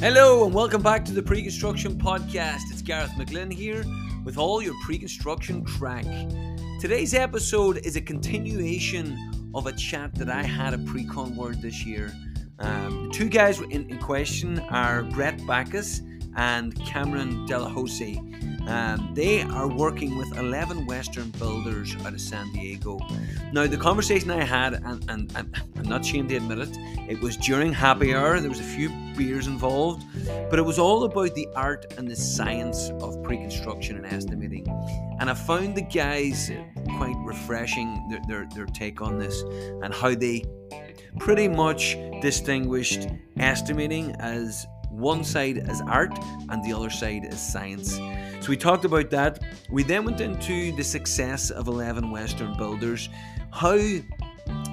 Hello and welcome back to the Preconstruction Podcast. It's Gareth McGlynn here with all your pre-construction crack. Today's episode is a continuation of a chat that I had at Precon World this year. The two guys in question are Brett Backus and Cameron Delahoussaye. They are working with 11 Western Builders out of San Diego. Now, the conversation I had, and I'm not ashamed to admit it, it was during happy hour. There was a few beers involved, but it was all about the art and the science of pre-construction and estimating. And I found the guys quite refreshing, their take on this and how they pretty much distinguished estimating as one side is art and the other side is science. So we talked about that. We then went into the success of 11 Western Builders. How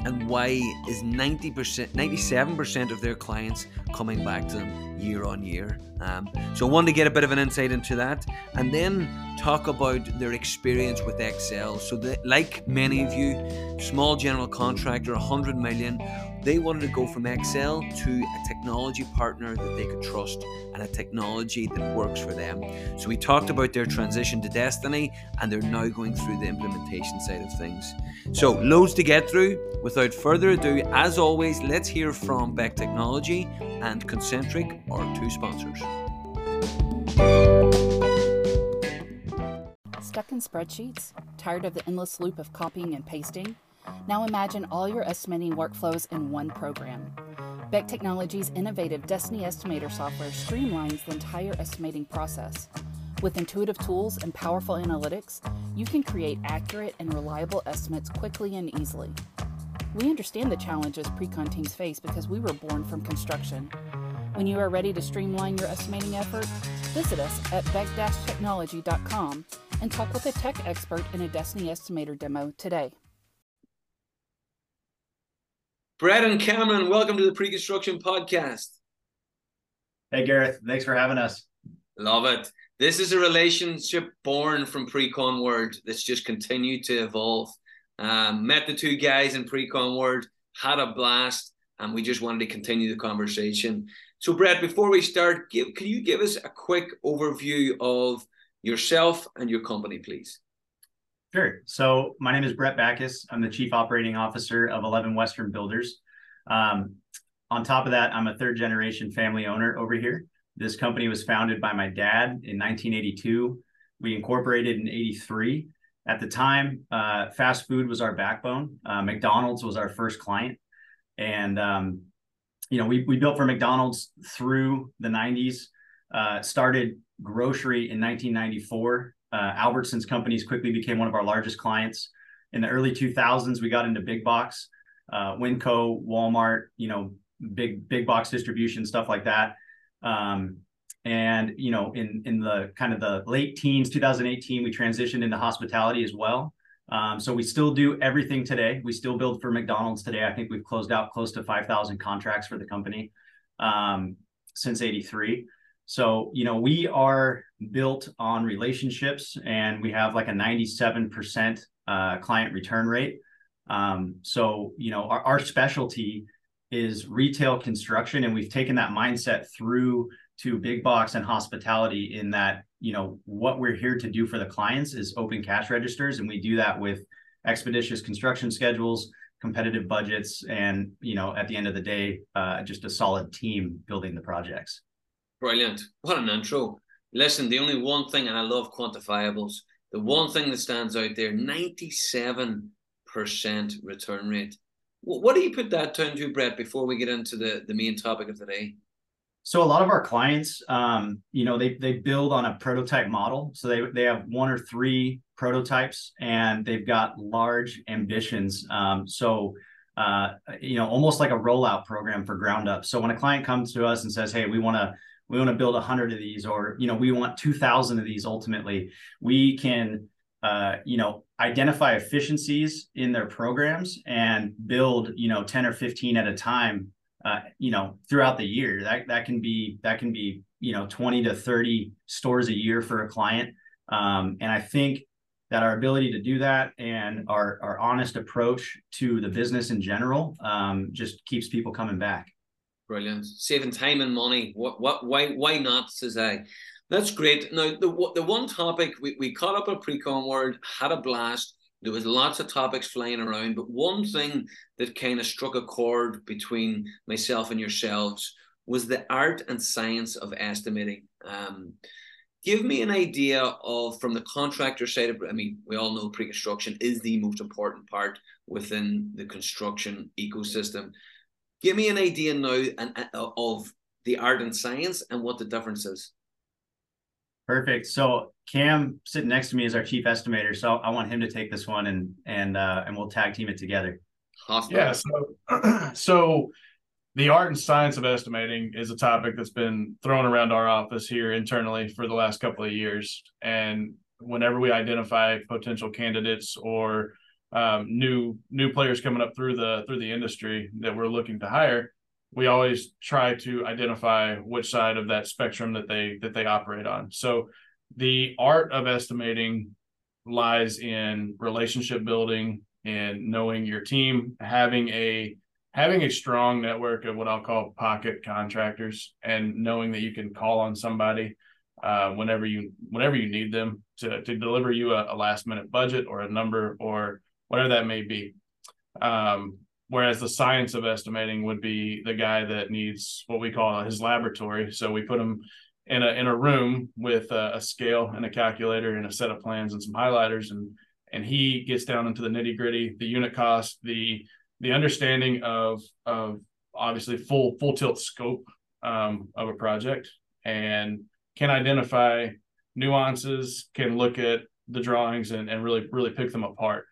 and why is 97% of their clients coming back to them year on year? So I wanted to get a bit of an insight into that and then talk about their experience with Excel. So that, like many of you, small general contractor, 100 million, they wanted to go from Excel to a technology partner that they could trust and a technology that works for them. So we talked about their transition to Destiny and they're now going through the implementation side of things. So loads to get through. Without further ado, as always, let's hear from Beck Technology and Concentric, our two sponsors. Stuck in spreadsheets? Tired of the endless loop of copying and pasting? Now imagine all your estimating workflows in one program. Beck Technology's innovative Destiny Estimator software streamlines the entire estimating process. With intuitive tools and powerful analytics, you can create accurate and reliable estimates quickly and easily. We understand the challenges pre-con teams face because we were born from construction. When you are ready to streamline your estimating effort, visit us at beck-technology.com and talk with a tech expert in a Destiny Estimator demo today. Brett and Cameron, welcome to the Pre-Construction Podcast. Hey, Gareth. Thanks for having us. Love it. This is a relationship born from Precon World that's just continued to evolve. Met the two guys in Precon World, had a blast, and we just wanted to continue the conversation. So, Brett, before we start, can you give us a quick overview of yourself and your company, please? Sure. So my name is Brett Backus. I'm the Chief Operating Officer of 11 Western Builders. On top of that, I'm a third generation family owner over here. This company was founded by my dad in 1982. We incorporated in 83. At the time, fast food was our backbone. McDonald's was our first client. And, we built for McDonald's through the 90s, started grocery in 1994. Albertson's companies quickly became one of our largest clients. In the early 2000s, we got into big box, Winco, Walmart, big box distribution, stuff like that. In the kind of the late teens, 2018, we transitioned into hospitality as well. So we still do everything today. We still build for McDonald's today. I think we've closed out close to 5,000 contracts for the company since 83. So, we are built on relationships and we have like a 97% client return rate. Our specialty is retail construction, and we've taken that mindset through to big box and hospitality in that, what we're here to do for the clients is open cash registers. And we do that with expeditious construction schedules, competitive budgets, and, at the end of the day, just a solid team building the projects. Brilliant. What an intro. Listen, the only one thing, and I love quantifiables, the one thing that stands out there, 97% return rate. What do you put that down to, Brett, before we get into the main topic of the day? So a lot of our clients, they build on a prototype model. So they have one or three prototypes and they've got large ambitions. Almost like a rollout program for ground up. So when a client comes to us and says, hey, we want to build 100 of these, or, we want 2,000 of these. Ultimately, we can, identify efficiencies in their programs and build, 10 or 15 at a time, throughout the year. That can be, 20 to 30 stores a year for a client. And I think that our ability to do that and our honest approach to the business in general, just keeps people coming back. Brilliant. Saving time and money. What why not, says I. That's great. Now, the one topic, we caught up at Precon World, had a blast. There was lots of topics flying around, but one thing that kind of struck a chord between myself and yourselves was the art and science of estimating. Give me an idea of, from the contractor side of, I mean, we all know pre-construction is the most important part within the construction ecosystem. Give me an idea now of the art and science and what the difference is. Perfect. So Cam sitting next to me is our chief estimator. So I want him to take this one and we'll tag team it together. Awesome. Yeah. So the art and science of estimating is a topic that's been thrown around our office here internally for the last couple of years. And whenever we identify potential candidates or new players coming up through the industry that we're looking to hire, we always try to identify which side of that spectrum that they operate on. So the art of estimating lies in relationship building and knowing your team, having a strong network of what I'll call pocket contractors, and knowing that you can call on somebody whenever you need them to deliver you a last minute budget or a number or whatever that may be. Whereas the science of estimating would be the guy that needs what we call his laboratory. So we put him in a room with a scale and a calculator and a set of plans and some highlighters, and he gets down into the nitty gritty, the unit cost, the understanding of obviously full tilt scope of a project, and can identify nuances, can look at the drawings and really pick them apart.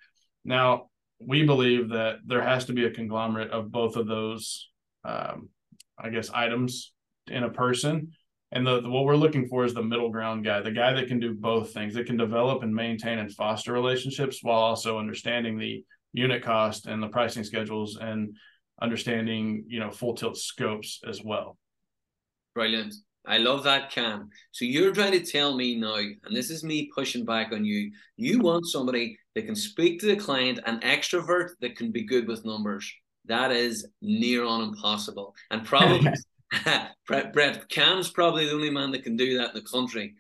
Now, we believe that there has to be a conglomerate of both of those, items in a person. And what we're looking for is the middle ground guy, the guy that can do both things, that can develop and maintain and foster relationships while also understanding the unit cost and the pricing schedules and understanding, full tilt scopes as well. Brilliant. I love that, Cam. So you're trying to tell me now, and this is me pushing back on you, you want somebody that can speak to the client, an extrovert that can be good with numbers. That is near on impossible. And probably, Brett, Cam's probably the only man that can do that in the country.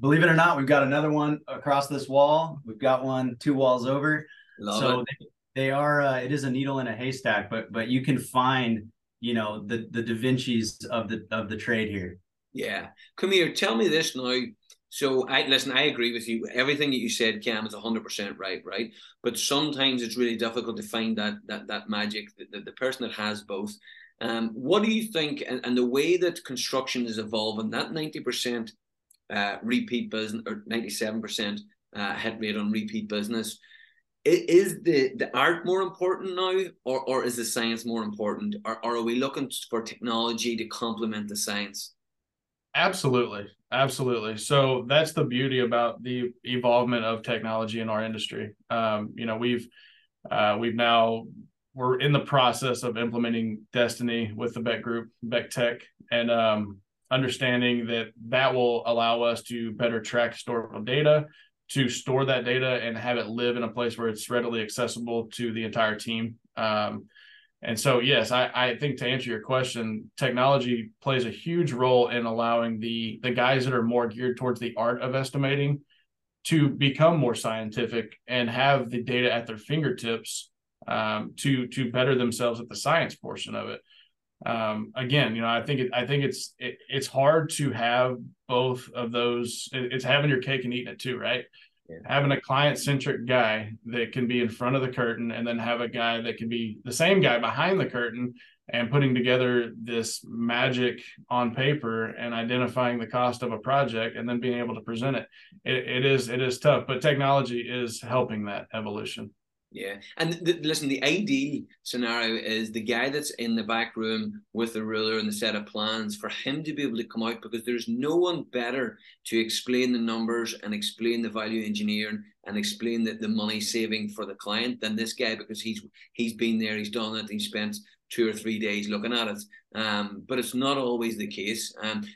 Believe it or not, we've got another one across this wall. We've got one two walls over. Love so it. They are, it is a needle in a haystack, but you can find, the Da Vinci's of the trade here. Yeah. Come here. Tell me this now. So I agree with you. Everything that you said, Cam, is 100% right? But sometimes it's really difficult to find that magic, the person that has both. What do you think, and the way that construction is evolving, that 90% repeat business or 97% hit rate on repeat business, is the art more important now, or is the science more important? Or are we looking for technology to complement the science? Absolutely. So that's the beauty about the evolvement of technology in our industry. We're in the process of implementing Destiny with the Beck Group, Beck Tech, and understanding that will allow us to better track historical data, to store that data and have it live in a place where it's readily accessible to the entire team. And so, yes, I think to answer your question, technology plays a huge role in allowing the guys that are more geared towards the art of estimating to become more scientific and have the data at their fingertips to better themselves at the science portion of it. I think it's hard to have both of those. It's having your cake and eating it too, right? Yeah. Having a client-centric guy that can be in front of the curtain, and then have a guy that can be the same guy behind the curtain and putting together this magic on paper and identifying the cost of a project and then being able to present it. It is tough, but technology is helping that evolution. Yeah. And listen, the ideal scenario is the guy that's in the back room with the ruler and the set of plans, for him to be able to come out, because there's no one better to explain the numbers and explain the value engineering and explain the money saving for the client than this guy, because he's been there, he's done it, he spent 2 or 3 days looking at it. But it's not always the case.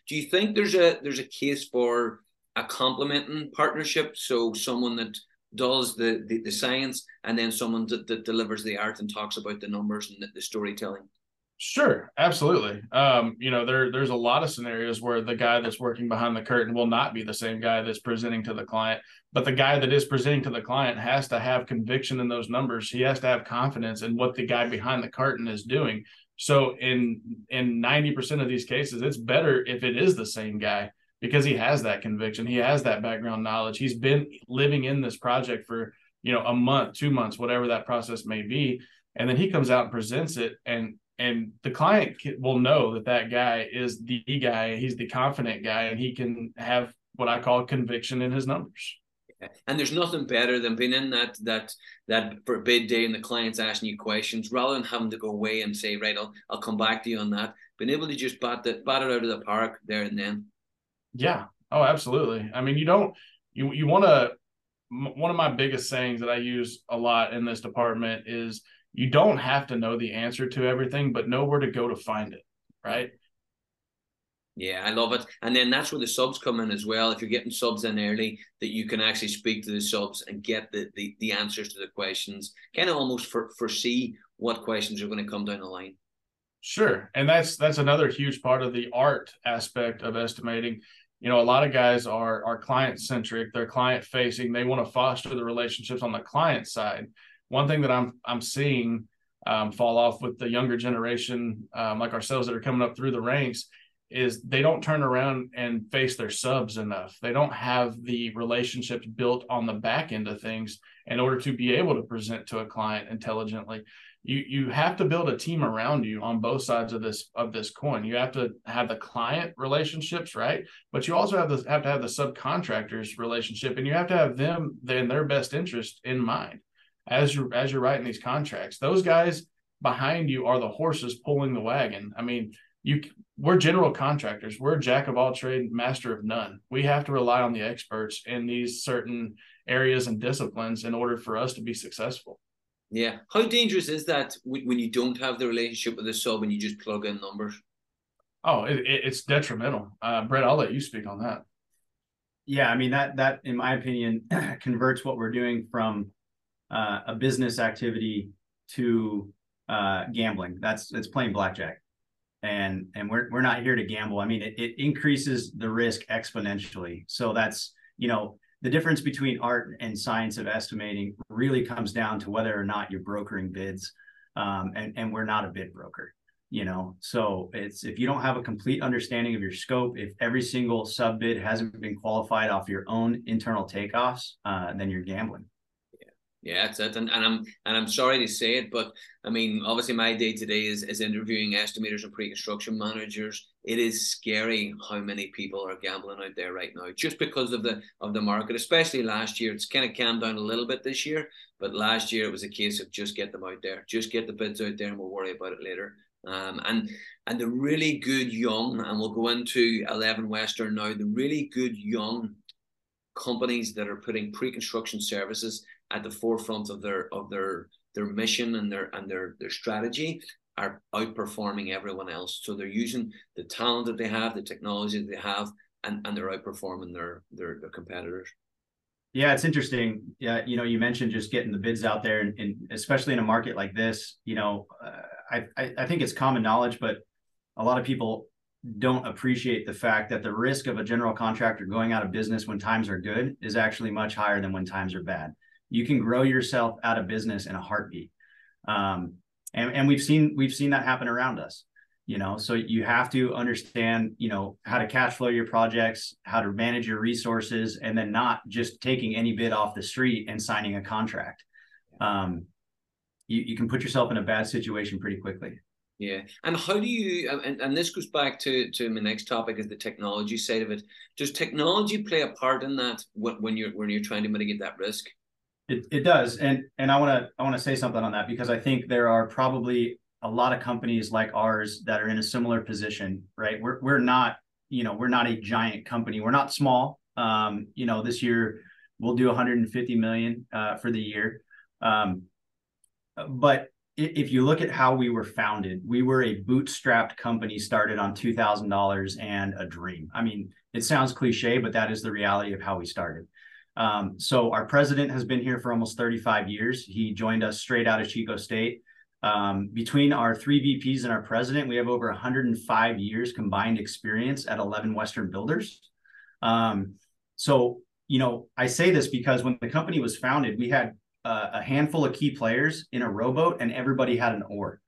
Do you think there's a case for a complementing partnership? So someone that does the science, and then someone that delivers the art and talks about the numbers and the storytelling. Sure, absolutely. You know, there's a lot of scenarios where the guy that's working behind the curtain will not be the same guy that's presenting to the client, but the guy that is presenting to the client has to have conviction in those numbers. He has to have confidence in what the guy behind the curtain is doing. So in 90% of these cases, it's better if it is the same guy, because he has that conviction. He has that background knowledge. He's been living in this project for, you know, a month, 2 months, whatever that process may be. And then he comes out and presents it, and the client will know that that guy is the guy. He's the confident guy, and he can have what I call conviction in his numbers. And there's nothing better than being in that bid day and the client's asking you questions, rather than having to go away and say, right, I'll come back to you on that. Being able to just bat it out of the park there and then. Yeah. Oh, absolutely. I mean, you want to, one of my biggest sayings that I use a lot in this department is, you don't have to know the answer to everything, but know where to go to find it, right? Yeah, I love it. And then that's where the subs come in as well. If you're getting subs in early, that you can actually speak to the subs and get the answers to the questions, kind of almost foresee what questions are going to come down the line. Sure. And that's another huge part of the art aspect of estimating. You know, a lot of guys are client-centric. They're client-facing. They want to foster the relationships on the client side. One thing that I'm seeing fall off with the younger generation, like ourselves that are coming up through the ranks, is they don't turn around and face their subs enough. They don't have the relationships built on the back end of things in order to be able to present to a client intelligently. You have to build a team around you on both sides of this coin. You have to have the client relationships, right? But you also have to have the subcontractors relationship, and you have to have them and their best interest in mind. As you're writing these contracts, those guys behind you are the horses pulling the wagon. I mean, we're general contractors. We're jack of all trade, master of none. We have to rely on the experts in these certain areas and disciplines in order for us to be successful. Yeah. How dangerous is that when you don't have the relationship with the sub and you just plug in numbers? Oh, it's detrimental. Brett, I'll let you speak on that. Yeah, I mean, that in my opinion, converts what we're doing from a business activity to gambling. It's playing blackjack, and we're not here to gamble. I mean, it increases the risk exponentially. So that's, you know, the difference between art and science of estimating really comes down to whether or not you're brokering bids, and we're not a bid broker, you know. So it's, if you don't have a complete understanding of your scope, if every single sub bid hasn't been qualified off your own internal takeoffs, then you're gambling. Yeah, that's it. And I'm sorry to say it, but I mean, obviously my day today is interviewing estimators and pre-construction managers. It is scary how many people are gambling out there right now, just because of the market, especially last year. It's kind of calmed down a little bit this year, but last year it was a case of just get them out there, just get the bids out there, and we'll worry about it later. And the really good young, and we'll go into 11 Western now, the really good young companies that are putting pre-construction services at the forefront of their mission and their strategy are outperforming everyone else. So they're using the talent that they have, the technology that they have, and they're outperforming their competitors. Yeah, it's interesting. Yeah, you know, you mentioned just getting the bids out there, and especially in a market like this, you know, I think it's common knowledge, but a lot of people don't appreciate the fact that the risk of a general contractor going out of business when times are good is actually much higher than when times are bad. You can grow yourself out of business in a heartbeat. And we've seen that happen around us, you know, so you have to understand, you know, how to cash flow your projects, how to manage your resources, and then not just taking any bid off the street and signing a contract. You can put yourself in a bad situation pretty quickly. Yeah. And how do you, and this goes back to my next topic, is the technology side of it. Does technology play a part in that when you're trying to mitigate that risk? It does. And I want to say something on that, because I think there are probably a lot of companies like ours that are in a similar position, right? We're not a giant company. We're not small. You know, this year we'll do 150 million for the year. But if you look at how we were founded, we were a bootstrapped company started on $2,000 and a dream. I mean, it sounds cliche, but that is the reality of how we started. So our president has been here for almost 35 years. He joined us straight out of Chico State. Between our three VPs and our president, we have over 105 years combined experience at 11 Western Builders. So, you know, I say this because when the company was founded, we had a handful of key players in a rowboat and everybody had an oar.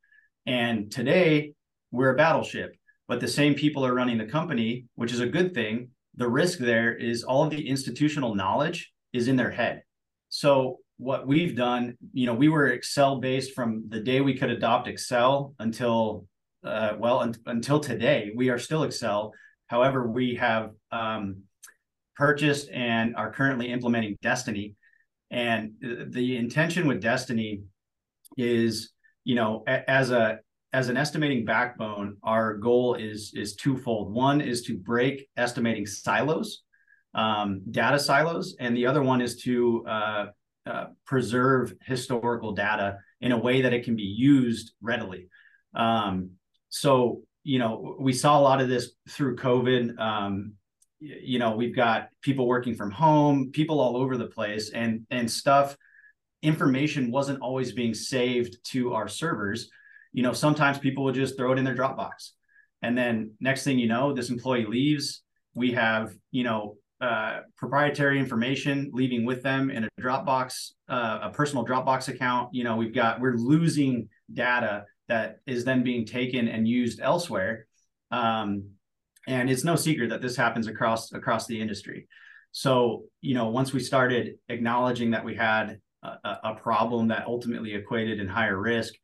And today we're a battleship, but the same people are running the company, which is a good thing. The risk there is all of the institutional knowledge is in their head. So what we've done, you know, we were Excel based from the day we could adopt Excel until, until today. We are still Excel. However, we have purchased and are currently implementing Destiny. And the intention with Destiny is, you know, as an estimating backbone, our goal is twofold. One is to break estimating silos, data silos, and the other one is to preserve historical data in a way that it can be used readily. So, you know, we saw a lot of this through COVID. You know, we've got people working from home, people all over the place, and stuff, information wasn't always being saved to our servers. You know, sometimes people would just throw it in their Dropbox. And then next thing you know, this employee leaves, we have, you know, proprietary information leaving with them in a Dropbox, a personal Dropbox account. You know, we're losing data that is then being taken and used elsewhere. And it's no secret that this happens across the industry. So, you know, once we started acknowledging that we had a problem that ultimately equated in higher risk,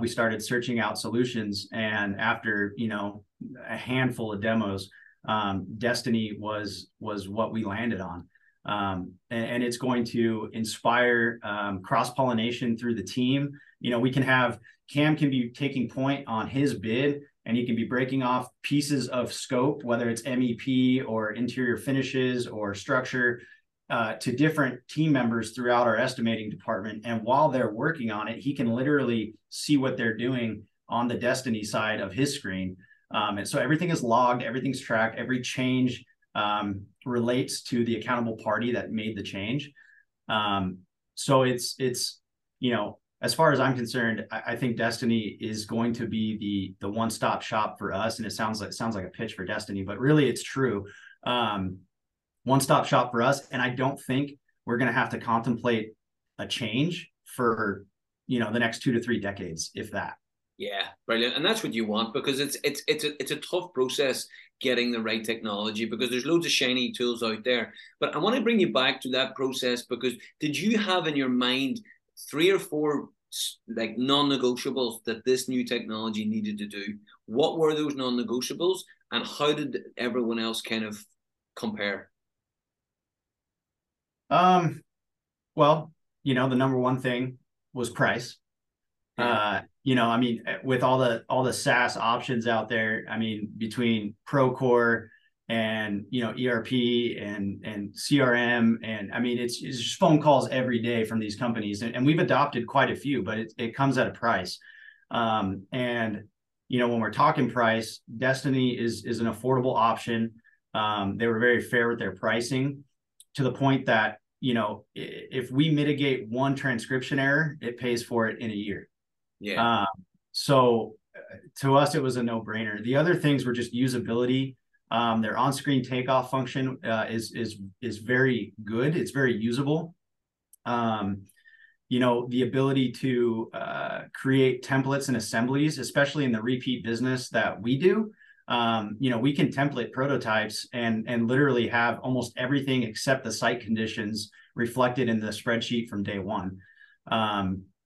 we started searching out solutions. And after, you know, a handful of demos, Destiny was what we landed on. And it's going to inspire cross-pollination through the team. You know, we can have, Cam can be taking point on his bid and he can be breaking off pieces of scope, whether it's MEP or interior finishes or structure, to different team members throughout our estimating department. And while they're working on it, he can literally see what they're doing on the Destiny side of his screen. And so everything is logged, everything's tracked, every change relates to the accountable party that made the change. So it's, you know, as far as I'm concerned, I think Destiny is going to be the one-stop shop for us. And it sounds like a pitch for Destiny, but really it's true. One-stop shop for us. And I don't think we're going to have to contemplate a change for, you know, the next 2 to 3 decades, if that. Yeah, brilliant. And that's what you want, because it's a tough process getting the right technology, because there's loads of shiny tools out there. But I want to bring you back to that process, because did you have in your mind 3 or 4 like non-negotiables that this new technology needed to do? What were those non-negotiables and how did everyone else kind of compare? Well, you know, the number one thing was price. Yeah. You know, I mean, with all the SaaS options out there, I mean, between Procore and, you know, ERP and CRM, and I mean, it's just phone calls every day from these companies, and we've adopted quite a few, but it comes at a price. And you know, when we're talking price, Destiny is an affordable option. They were very fair with their pricing, to the point that, you know, if we mitigate one transcription error, it pays for it in a year. Yeah. So to us, it was a no-brainer. The other things were just usability. Their on-screen takeoff function is very good. It's very usable. You know, the ability to create templates and assemblies, especially in the repeat business that we do. You know, we can template prototypes and literally have almost everything except the site conditions reflected in the spreadsheet from day one.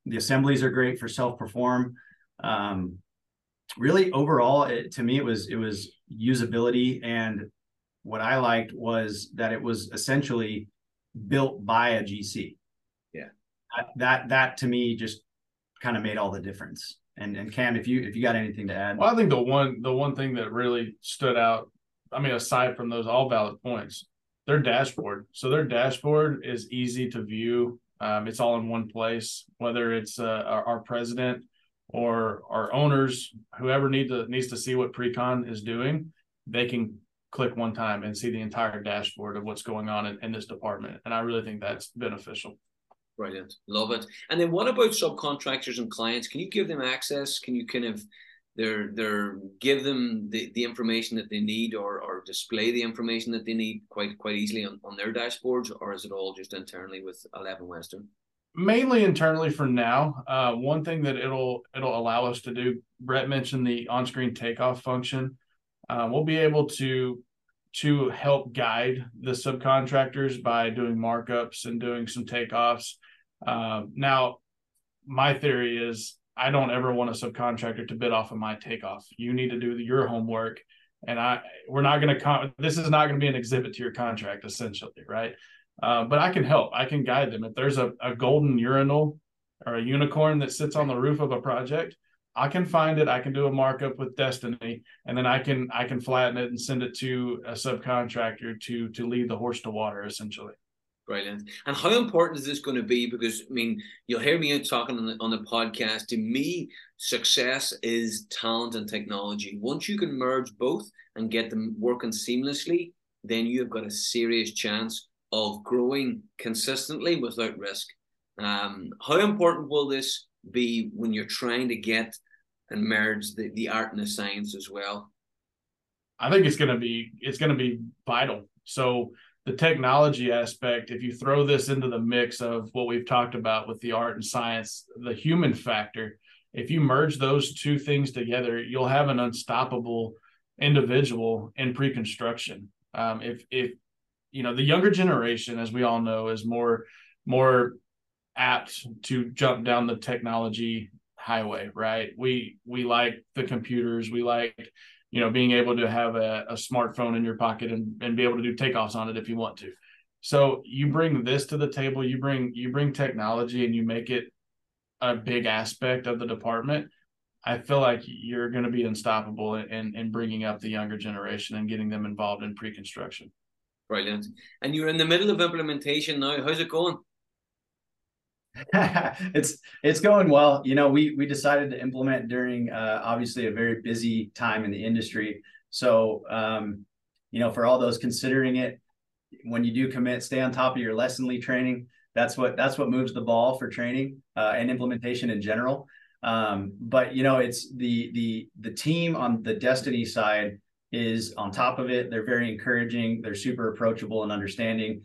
The assemblies are great for self-perform. Really overall, to me, it was usability. And what I liked was that it was essentially built by a GC. Yeah. That to me just kind of made all the difference. And Cam, if you got anything to add. Well, I think the one thing that really stood out, I mean, aside from those all valid points, their dashboard. So their dashboard is easy to view. It's all in one place, whether it's our president or our owners, whoever needs to see what Precon is doing, they can click one time and see the entire dashboard of what's going on in this department. And I really think that's beneficial. Brilliant. Love it. And then what about subcontractors and clients? Can you give them access? Can you kind of give them the information that they need, or display the information that they need quite easily on their dashboards, or is it all just internally with 11 Western? Mainly internally for now. One thing that it'll allow us to do, Brett mentioned the on-screen takeoff function. We'll be able to help guide the subcontractors by doing markups and doing some takeoffs. Now, my theory is I don't ever want a subcontractor to bid off of my takeoff. You need to do your homework, and we're not going to this is not going to be an exhibit to your contract, essentially, right? But I can help. I can guide them. If there's a golden urinal or a unicorn that sits on the roof of a project, I can find it. I can do a markup with Destiny, and then I can flatten it and send it to a subcontractor to lead the horse to water, essentially. Brilliant. And how important is this going to be? Because, I mean, you'll hear me talking on the podcast. To me, success is talent and technology. Once you can merge both and get them working seamlessly, then you've got a serious chance of growing consistently without risk. How important will this be when you're trying to get and merge the art and the science as well? I think it's going to be vital. So the technology aspect, if you throw this into the mix of what we've talked about with the art and science, the human factor, if you merge those two things together, you'll have an unstoppable individual in pre-construction. If you know, the younger generation, as we all know, is more apt to jump down the technology highway, right? We like the computers. We like, you know, being able to have a smartphone in your pocket and be able to do takeoffs on it if you want to. So you bring this to the table, you bring technology, and you make it a big aspect of the department. I feel like you're going to be unstoppable in bringing up the younger generation and getting them involved in pre-construction. Brilliant. And you're in the middle of implementation now. How's it going? It's going well. You know, we decided to implement during obviously a very busy time in the industry. So, you know, for all those considering it, when you do commit, stay on top of your lessonly training. That's what moves the ball for training and implementation in general. But you know, it's the team on the Destiny side is on top of it. They're very encouraging. They're super approachable and understanding.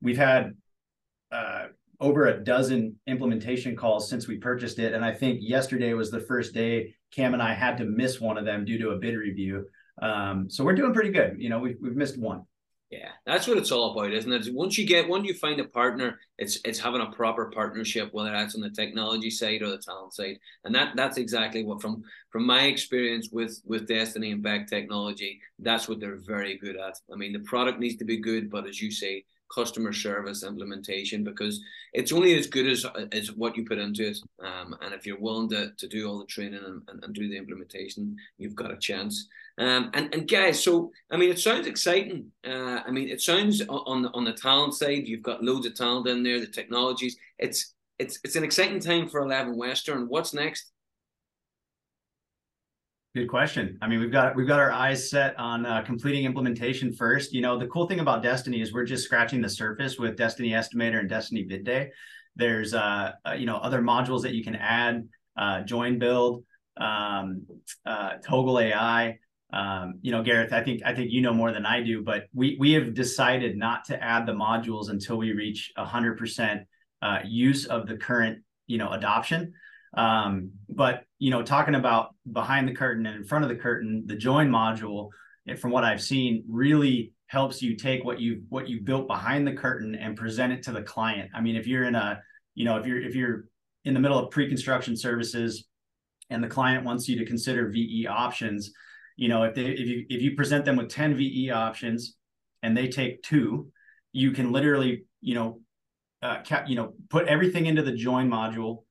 We've had over a dozen implementation calls since we purchased it. And I think yesterday was the first day Cam and I had to miss one of them due to a bid review. So we're doing pretty good. You know, we've missed one. Yeah, that's what it's all about, isn't it? Once you find a partner, it's having a proper partnership, whether that's on the technology side or the talent side. And that's exactly what, from my experience with Destiny and Beck Technology, that's what they're very good at. I mean, the product needs to be good, but as you say, customer service implementation, because it's only as good as what you put into it. And if you're willing to do all the training and do the implementation, you've got a chance. And guys, so, I mean, it sounds exciting. I mean, it sounds on the talent side, you've got loads of talent in there, the technologies. It's an exciting time for 11 Western. What's next? Good question. I mean, we've got our eyes set on completing implementation first. You know, the cool thing about Destiny is we're just scratching the surface with Destiny Estimator and Destiny Bid Day. There's, you know, other modules that you can add, join build, toggle AI. You know, Gareth, I think you know more than I do, but we have decided not to add the modules until we reach 100% use of the current, you know, adoption. But, you know, talking about behind the curtain and in front of the curtain, the join module, from what I've seen, really helps you take what you built behind the curtain and present it to the client. I mean, if you're in a, you know, if you're in the middle of pre-construction services and the client wants you to consider VE options, you know, if you present them with 10 VE options and they take 2, you can literally, you know, put everything into the join module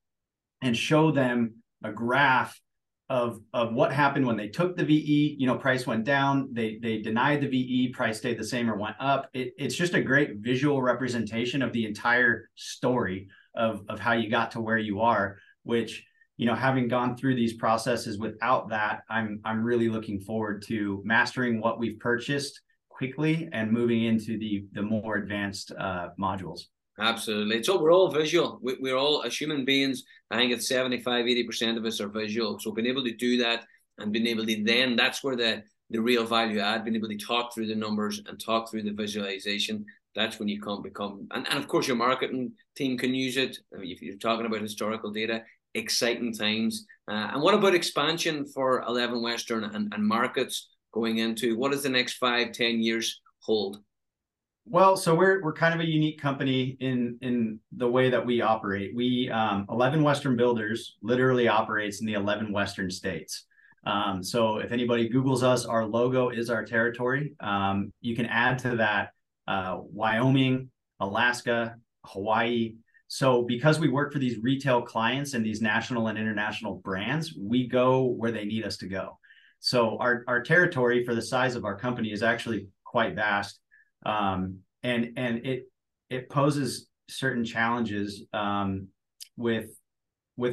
and show them a graph of what happened when they took the VE. You know, price went down, they denied the VE, price stayed the same or went up. It's just a great visual representation of the entire story of how you got to where you are, which, you know, having gone through these processes without that, I'm really looking forward to mastering what we've purchased quickly and moving into the more advanced modules. Absolutely. So we're all visual. We're all, as human beings, I think it's 75-80% of us are visual. So being able to do that and being able to then, that's where the real value add, being able to talk through the numbers and talk through the visualization, that's when you can become, and of course your marketing team can use it. If you're talking about historical data, exciting times. And what about expansion for 11 Western and markets going into? What does the next 5-10 years hold? Well, so we're kind of a unique company in the way that we operate. We 11 Western Builders literally operates in the 11 Western states. So if anybody Googles us, our logo is our territory. You can add to that Wyoming, Alaska, Hawaii. So because we work for these retail clients and these national and international brands, we go where they need us to go. So our territory for the size of our company is actually quite vast. And it poses certain challenges with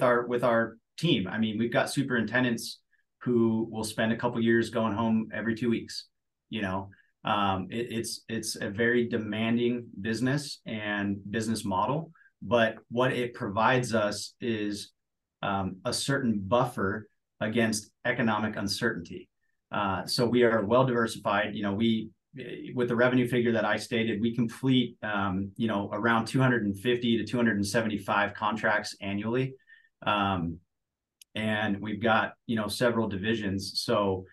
our team. I mean, we've got superintendents who will spend a couple of years going home every 2 weeks. You know, it's a very demanding business and business model, but what it provides us is a certain buffer against economic uncertainty. So we are well diversified. You know, we, with the revenue figure that I stated, we complete, around 250 to 275 contracts annually. And we've got, several divisions. So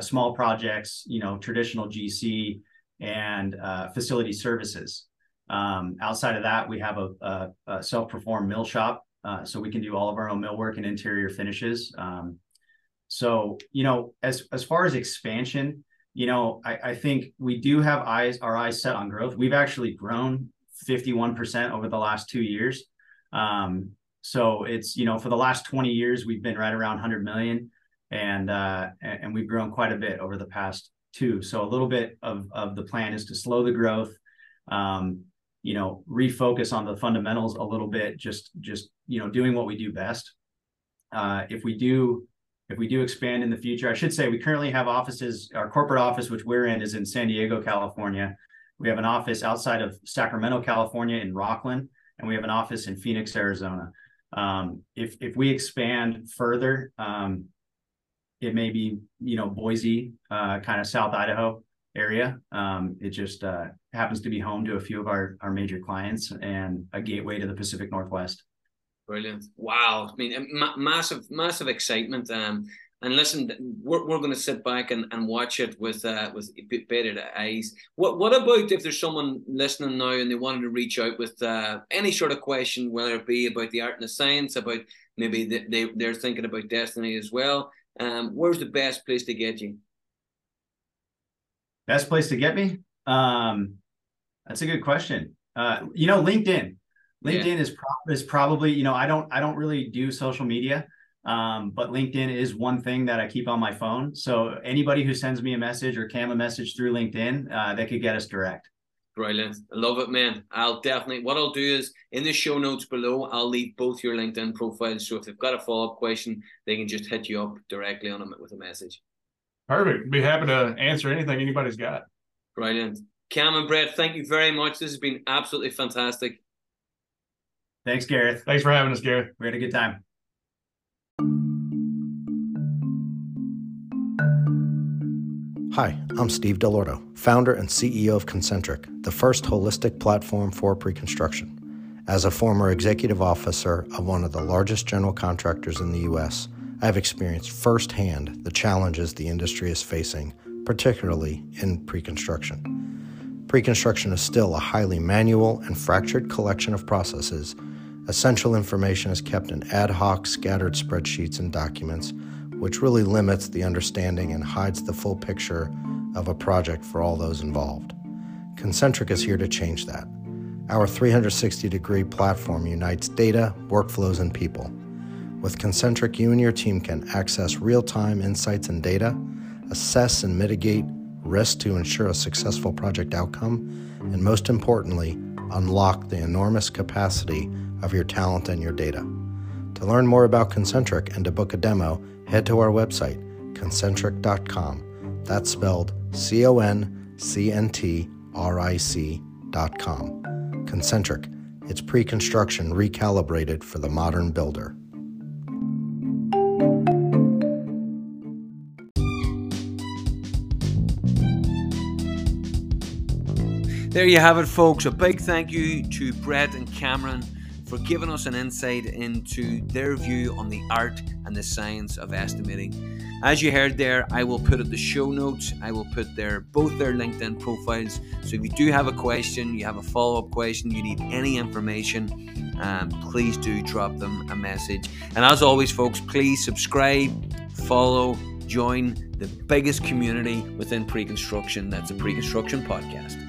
small projects, traditional GC and facility services. Outside of that, we have a self-performed mill shop. So we can do all of our own millwork and interior finishes. So, as far as expansion, I think we do have our eyes set on growth. We've actually grown 51% over the last 2 years. So it's, for the last 20 years, we've been right around 100 million and we've grown quite a bit over the past two. So a little bit of the plan is to slow the growth, refocus on the fundamentals a little bit, just doing what we do best. If we do expand in the future, I should say we currently have offices. Our corporate office, which we're in, is in San Diego, California. We have an office outside of Sacramento, California, in Rocklin, and we have an office in Phoenix, Arizona. If we expand further, it may be, Boise, kind of South Idaho area. It just happens to be home to a few of our major clients and a gateway to the Pacific Northwest. Brilliant. Wow. I mean, massive excitement. And listen, we're going to sit back and watch it with bated eyes. What about if there's someone listening now and they wanted to reach out with any sort of question, whether it be about the art and the science, about maybe they're thinking about Destiny as well. Where's the best place to get you? Best place to get me? That's a good question. LinkedIn. LinkedIn is probably, I don't really do social media, but LinkedIn is one thing that I keep on my phone. So anybody who sends me a message or Cam a message through LinkedIn, they could get us direct. Brilliant. I love it, man. What I'll do is in the show notes below, I'll leave both your LinkedIn profiles. So if they've got a follow-up question, they can just hit you up directly on them with a message. Perfect. Be happy to answer anything anybody's got. Brilliant. Cam and Brett, thank you very much. This has been absolutely fantastic. Thanks, Gareth. Thanks for having us, Gareth. We had a good time. Hi, I'm Steve DeLordo, founder and CEO of Concentric, the first holistic platform for pre-construction. As a former executive officer of one of the largest general contractors in the U.S., I have experienced firsthand the challenges the industry is facing, particularly in pre-construction. Pre-construction is still a highly manual and fractured collection of processes. Essential information is kept in ad hoc, scattered spreadsheets and documents, which really limits the understanding and hides the full picture of a project for all those involved. Concentric is here to change that. Our 360-degree platform unites data, workflows, and people. With Concentric, you and your team can access real-time insights and data, assess and mitigate risk to ensure a successful project outcome, and most importantly, unlock the enormous capacity of your talent and your data. To learn more about Concentric and to book a demo, head to our website, concentric.com. That's spelled CONCENTRIC.com. Concentric, It's pre-construction recalibrated for the modern builder. There you have it, folks. A big thank you to Brett and Cameron for giving us an insight into their view on the art and the science of estimating. As you heard there, I will put at the show notes, I will put both their LinkedIn profiles. So if you do have a question, you have a follow-up question, you need any information, please do drop them a message. And as always, folks, please subscribe, follow, join the biggest community within pre-construction. That's the Pre-Construction Podcast.